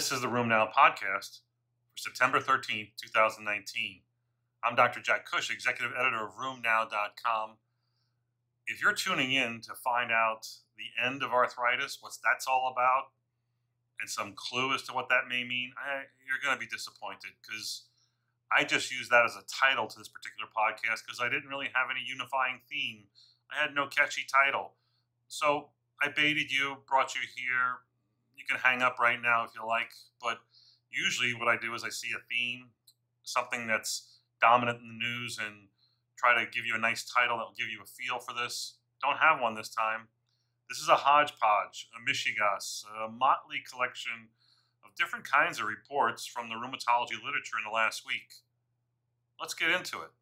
This is the Room Now Podcast for September 13, 2019. I'm Dr. Jack Cush, Executive Editor of RoomNow.com. If you're tuning in to find out the end of arthritis, what that's all about, and some clue as to what that may mean, you're going to be disappointed because I just used that as a title to this particular podcast because I didn't really have any unifying theme. I had no catchy title. So I baited you, brought you here. You can hang up right now if you like, but usually what I do is I see a theme, something that's dominant in the news, and try to give you a nice title that will give you a feel for this. Don't have one this time. This is a hodgepodge, a mishigas, a motley collection of different kinds of reports from the rheumatology literature in the last week. Let's get into it.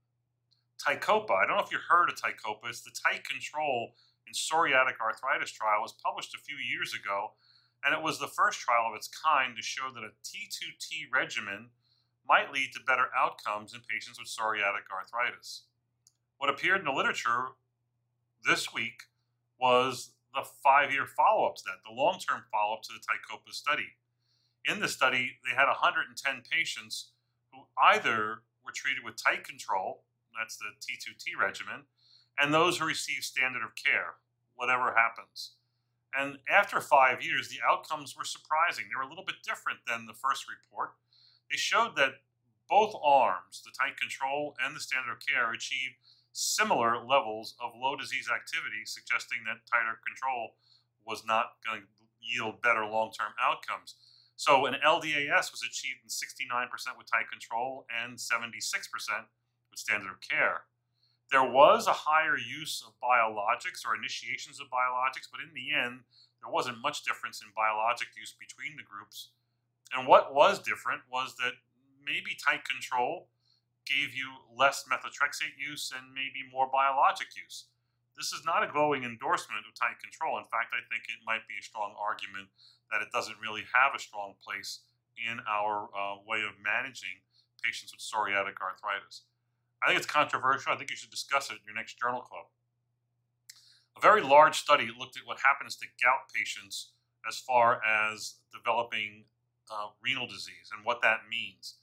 TICOPA, I don't know if you heard of TICOPA, it's the tight control in psoriatic arthritis trial. It was published a few years ago, and it was the first trial of its kind to show that a T2T regimen might lead to better outcomes in patients with psoriatic arthritis. What appeared in the literature this week was the 5-year follow-up to that, the long-term follow-up to the TICOPA study. In the study, they had 110 patients who either were treated with tight control, that's the T2T regimen, and those who received standard of care, whatever happens. And after 5 years, the outcomes were surprising. They were a little bit different than the first report. They showed that both arms, the tight control and the standard of care, achieved similar levels of low disease activity, suggesting that tighter control was not going to yield better long-term outcomes. So an LDAS was achieved in 69% with tight control and 76% with standard of care. There was a higher use of biologics or initiations of biologics, but in the end, there wasn't much difference in biologic use between the groups. And what was different was that maybe tight control gave you less methotrexate use and maybe more biologic use. This is not a glowing endorsement of tight control. In fact, I think it might be a strong argument that it doesn't really have a strong place in our way of managing patients with psoriatic arthritis. I think it's controversial. I think you should discuss it in your next journal club. A very large study looked at what happens to gout patients as far as developing renal disease and what that means.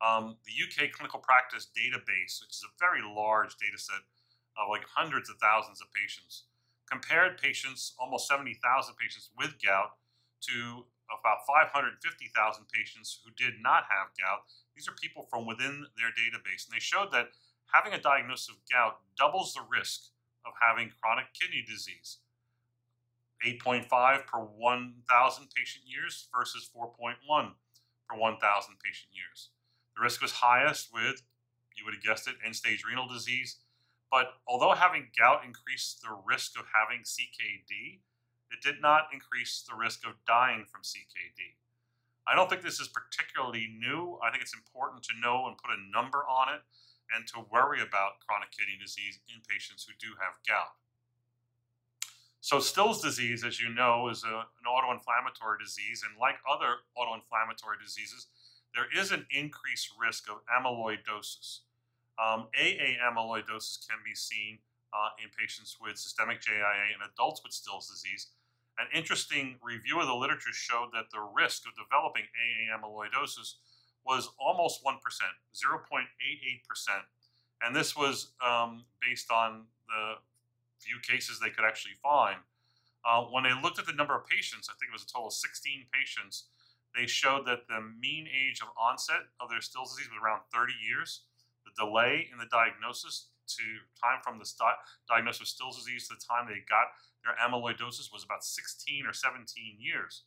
The UK Clinical Practice Database, which is a very large data set of like hundreds of thousands of patients, compared patients, almost 70,000 patients with gout, to about 550,000 patients who did not have gout. These are people from within their database, and they showed that having a diagnosis of gout doubles the risk of having chronic kidney disease, 8.5 per 1,000 patient years versus 4.1 per 1,000 patient years. The risk was highest with, you would have guessed it, end-stage renal disease, but although having gout increased the risk of having CKD, it did not increase the risk of dying from CKD. I don't think this is particularly new. I think it's important to know and put a number on it and to worry about chronic kidney disease in patients who do have gout. So Still's disease, as you know, is an autoinflammatory disease, and like other autoinflammatory diseases, there is an increased risk of amyloidosis. AA amyloidosis can be seen in patients with systemic JIA and adults with Still's disease. An interesting review of the literature showed that the risk of developing AA amyloidosis was almost 1%, 0.88%. And this was based on the few cases they could actually find. When they looked at the number of patients, I think it was a total of 16 patients, they showed that the mean age of onset of their Still's disease was around 30 years. The delay in the diagnosis to time from the diagnosis of Still's disease to the time they got their amyloidosis was about 16 or 17 years,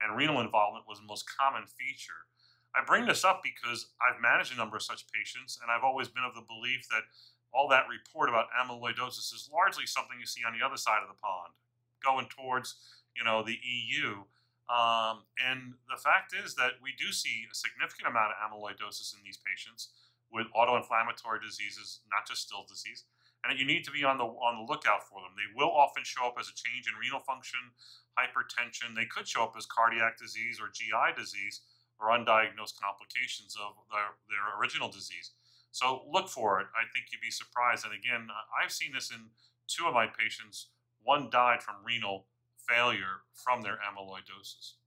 and renal involvement was the most common feature. I bring this up because I've managed a number of such patients, and I've always been of the belief that all that report about amyloidosis is largely something you see on the other side of the pond, going towards, you know, the EU. And the fact is that we do see a significant amount of amyloidosis in these patients with autoinflammatory diseases, not just Still's disease, and you need to be on the lookout for them. They will often show up as a change in renal function, hypertension. They could show up as cardiac disease or GI disease or undiagnosed complications of their original disease. So look for it. I think you'd be surprised. And again, I've seen this in 2 of my patients. One died from renal failure from their amyloidosis.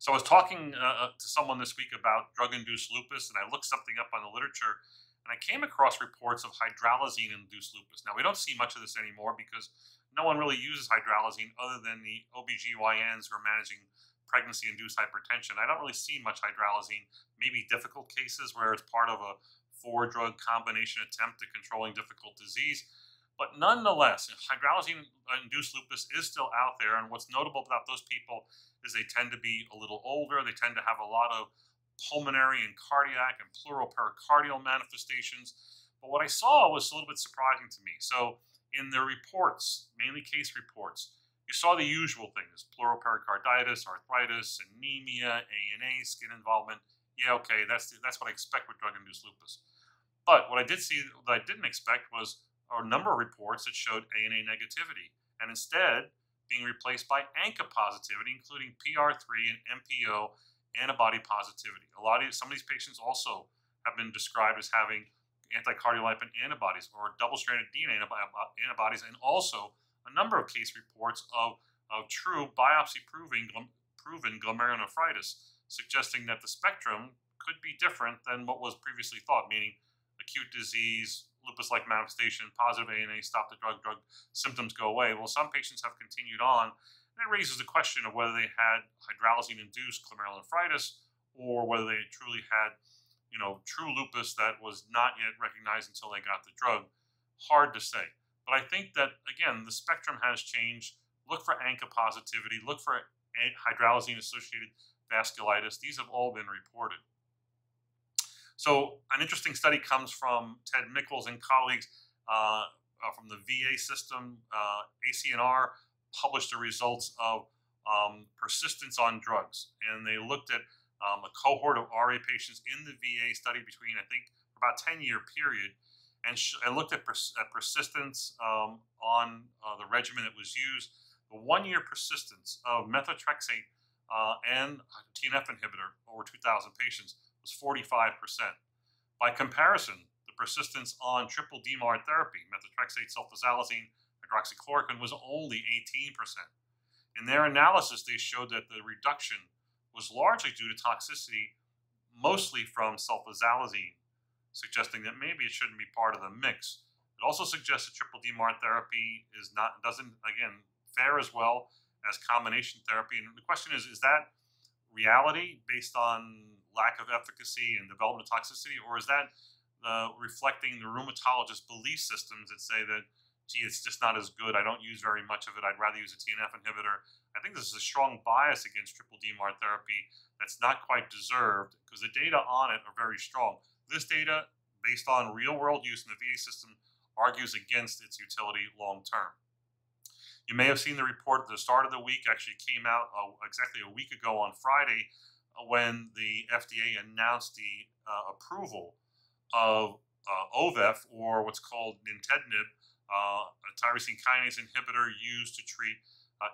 So I was talking to someone this week about drug-induced lupus, and I looked something up on the literature, and I came across reports of hydralazine-induced lupus. Now, we don't see much of this anymore because no one really uses hydralazine other than the OBGYNs who are managing pregnancy-induced hypertension. I don't really see much hydralazine, maybe difficult cases where it's part of a four-drug combination attempt at controlling difficult disease. But nonetheless, hydralazine-induced lupus is still out there, and what's notable about those people is they tend to be a little older, they tend to have a lot of pulmonary and cardiac and pleural pericardial manifestations. But what I saw was a little bit surprising to me. So in their reports, mainly case reports, you saw the usual things, pleural pericarditis, arthritis, anemia, ANA, skin involvement. Yeah, okay, that's what I expect with drug-induced lupus. But what I did see that I didn't expect was a number of reports that showed ANA negativity, and instead being replaced by ANCA positivity, including PR3 and MPO antibody positivity. A lot of some of these patients also have been described as having anti-cardiolipin antibodies or double-stranded DNA antibodies, and also a number of case reports of true biopsy-proven glomerulonephritis, suggesting that the spectrum could be different than what was previously thought, meaning acute disease, lupus-like manifestation, positive ANA, stop the drug, symptoms go away. Well, some patients have continued on, and it raises the question of whether they had hydralazine-induced glomerulonephritis or whether they truly had, you know, true lupus that was not yet recognized until they got the drug. Hard to say. But I think that, again, the spectrum has changed. Look for ANCA positivity. Look for hydralazine-associated vasculitis. These have all been reported. So an interesting study comes from Ted Mickels and colleagues from the VA system. ACNR published the results of persistence on drugs. And they looked at a cohort of RA patients in the VA study between, I think, about a 10-year period, and looked at persistence on the regimen that was used. The one-year persistence of methotrexate and TNF inhibitor over 2,000 patients was 45%. By comparison, the persistence on triple DMARD therapy, methotrexate, sulfasalazine, hydroxychloroquine, was only 18%. In their analysis, they showed that the reduction was largely due to toxicity, mostly from sulfasalazine, suggesting that maybe it shouldn't be part of the mix. It also suggests that triple DMARD therapy is not, doesn't, again, fare as well as combination therapy. And the question is that reality based on lack of efficacy and development of toxicity, or is that reflecting the rheumatologist belief systems that say that, gee, it's just not as good, I don't use very much of it, I'd rather use a TNF inhibitor? I think this is a strong bias against triple DMARD therapy that's not quite deserved because the data on it are very strong. This data, based on real-world use in the VA system, argues against its utility long-term. You may have seen the report at the start of the week, actually came out exactly a week ago on Friday, when the FDA announced the approval of OFEV, or what's called Nintedanib, a tyrosine kinase inhibitor used to treat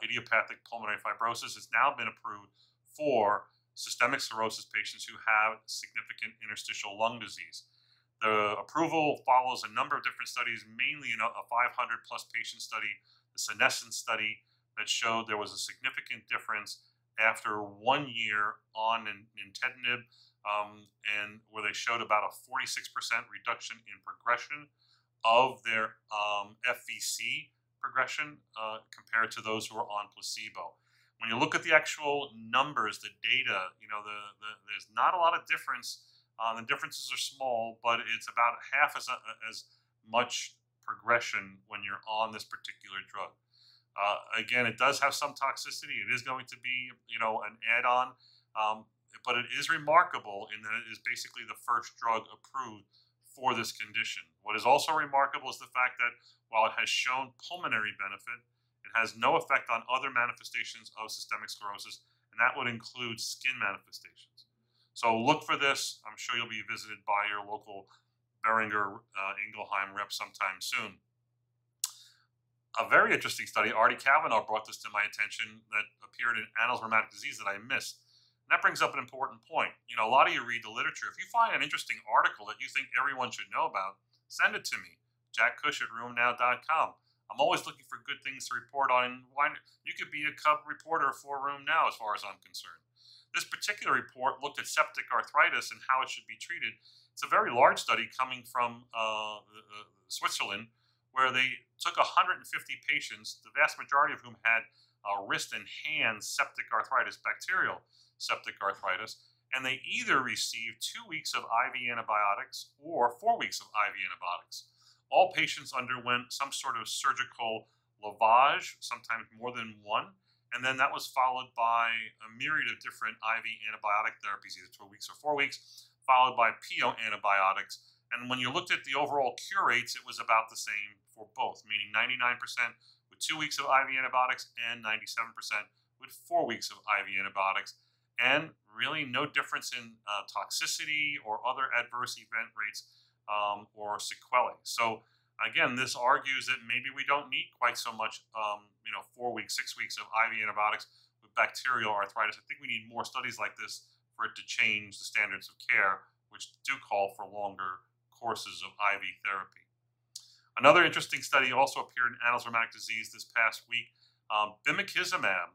idiopathic pulmonary fibrosis. It's now been approved for systemic sclerosis patients who have significant interstitial lung disease. The approval follows a number of different studies, mainly in a 500-plus patient study, the SENSCIS study, that showed there was a significant difference after 1 year on Nintedanib, and where they showed about a 46% reduction in progression of their FVC progression compared to those who were on placebo. When you look at the actual numbers, the data, you know, there's not a lot of difference. The differences are small, but it's about half as much progression when you're on this particular drug. Again, it does have some toxicity. It is going to be, you know, an add-on, but it is remarkable in that it is basically the first drug approved for this condition. What is also remarkable is the fact that while it has shown pulmonary benefit, it has no effect on other manifestations of systemic sclerosis, and that would include skin manifestations. So look for this. I'm sure you'll be visited by your local Boehringer Ingelheim rep sometime soon. A very interesting study, Artie Cavanaugh brought this to my attention, that appeared in Annals of Rheumatic Disease that I missed. And that brings up an important point. You know, a lot of you read the literature. If you find an interesting article that you think everyone should know about, send it to me, jackcush@roomnow.com. I'm always looking for good things to report on. You could be a cub reporter for Room Now as far as I'm concerned. This particular report looked at septic arthritis and how it should be treated. It's a very large study coming from Switzerland, where they took 150 patients, the vast majority of whom had wrist and hand septic arthritis, bacterial septic arthritis, and they either received 2 weeks of IV antibiotics or 4 weeks of IV antibiotics. All patients underwent some sort of surgical lavage, sometimes more than one, and then that was followed by a myriad of different IV antibiotic therapies, either 2 weeks or 4 weeks, followed by PO antibiotics. And when you looked at the overall cure rates, it was about the same for both, meaning 99% with 2 weeks of IV antibiotics and 97% with 4 weeks of IV antibiotics, and really no difference in toxicity or other adverse event rates or sequelae. So again, this argues that maybe we don't need quite so much, 4 weeks, 6 weeks of IV antibiotics with bacterial arthritis. I think we need more studies like this for it to change the standards of care, which do call for longer courses of IV therapy. Another interesting study also appeared in Annals of Rheumatic Disease this past week, bimekizumab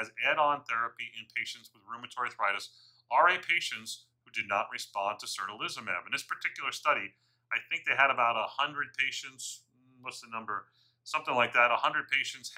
as add-on therapy in patients with rheumatoid arthritis, RA patients who did not respond to certolizumab. In this particular study, I think they had about 100 patients, what's the number? Something like that, 100 patients,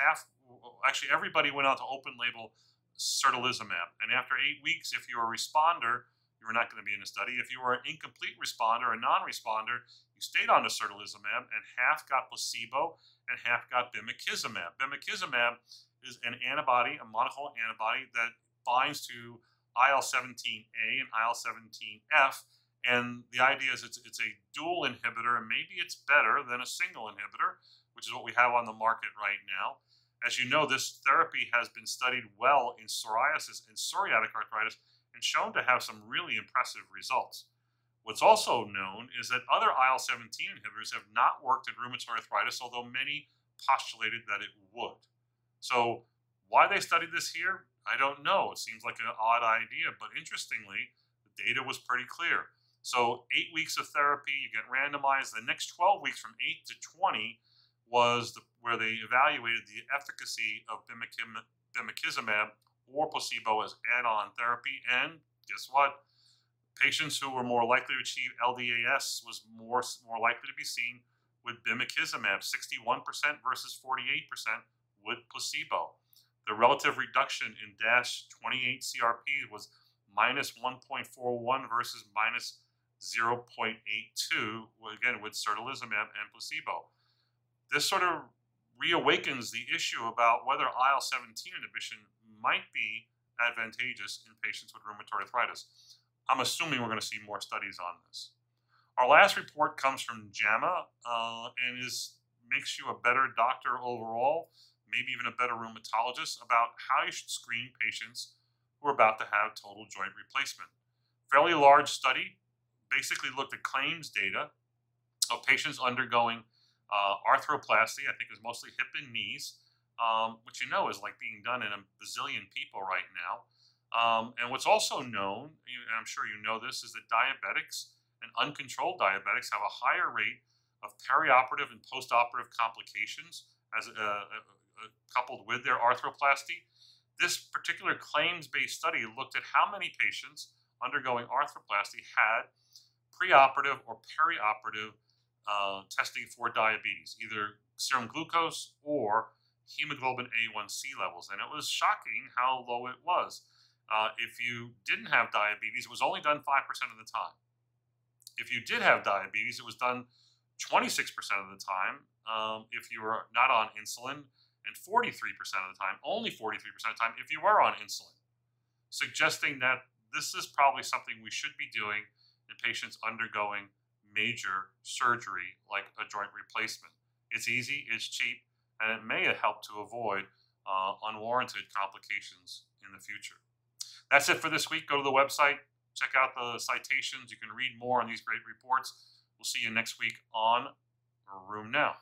actually everybody went on to open-label certolizumab. And after 8 weeks, if you were a responder, you were not going to be in the study. If you were an incomplete responder, a non-responder, you stayed on the certolizumab, and half got placebo and half got bimekizumab. Bimekizumab is an antibody, a monoclonal antibody that binds to IL-17A and IL-17F, and the idea is it's a dual inhibitor, and maybe it's better than a single inhibitor, which is what we have on the market right now. As you know, this therapy has been studied well in psoriasis and psoriatic arthritis and shown to have some really impressive results. What's also known is that other IL-17 inhibitors have not worked in rheumatoid arthritis, although many postulated that it would. So why they studied this here, I don't know. It seems like an odd idea, but interestingly, the data was pretty clear. So 8 weeks of therapy, you get randomized. The next 12 weeks from 8 to 20 was where they evaluated the efficacy of bimekizumab or placebo as add-on therapy. And guess what? Patients who were more likely to achieve LDAS was more likely to be seen with bimekizumab, 61% versus 48% with placebo. The relative reduction in dash 28 CRP was minus 1.41 versus minus 0.82, again, with certolizumab and placebo. This sort of reawakens the issue about whether IL-17 inhibition might be advantageous in patients with rheumatoid arthritis. I'm assuming we're going to see more studies on this. Our last report comes from JAMA and makes you a better doctor overall, maybe even a better rheumatologist, about how you should screen patients who are about to have total joint replacement. Fairly large study, basically looked at claims data of patients undergoing arthroplasty, I think it was mostly hip and knees, which is like being done in a bazillion people right now. And what's also known, and I'm sure you know this, is that diabetics and uncontrolled diabetics have a higher rate of perioperative and postoperative complications as coupled with their arthroplasty. This particular claims-based study looked at how many patients undergoing arthroplasty had preoperative or perioperative testing for diabetes, either serum glucose or hemoglobin A1C levels. And it was shocking how low it was. If you didn't have diabetes, it was only done 5% of the time. If you did have diabetes, it was done 26% of the time if you were not on insulin, and 43% of the time, only 43% of the time, if you were on insulin, suggesting that this is probably something we should be doing in patients undergoing major surgery like a joint replacement. It's easy, it's cheap, and it may help to avoid unwarranted complications in the future. That's it for this week. Go to the website, check out the citations. You can read more on these great reports. We'll see you next week on Room Now.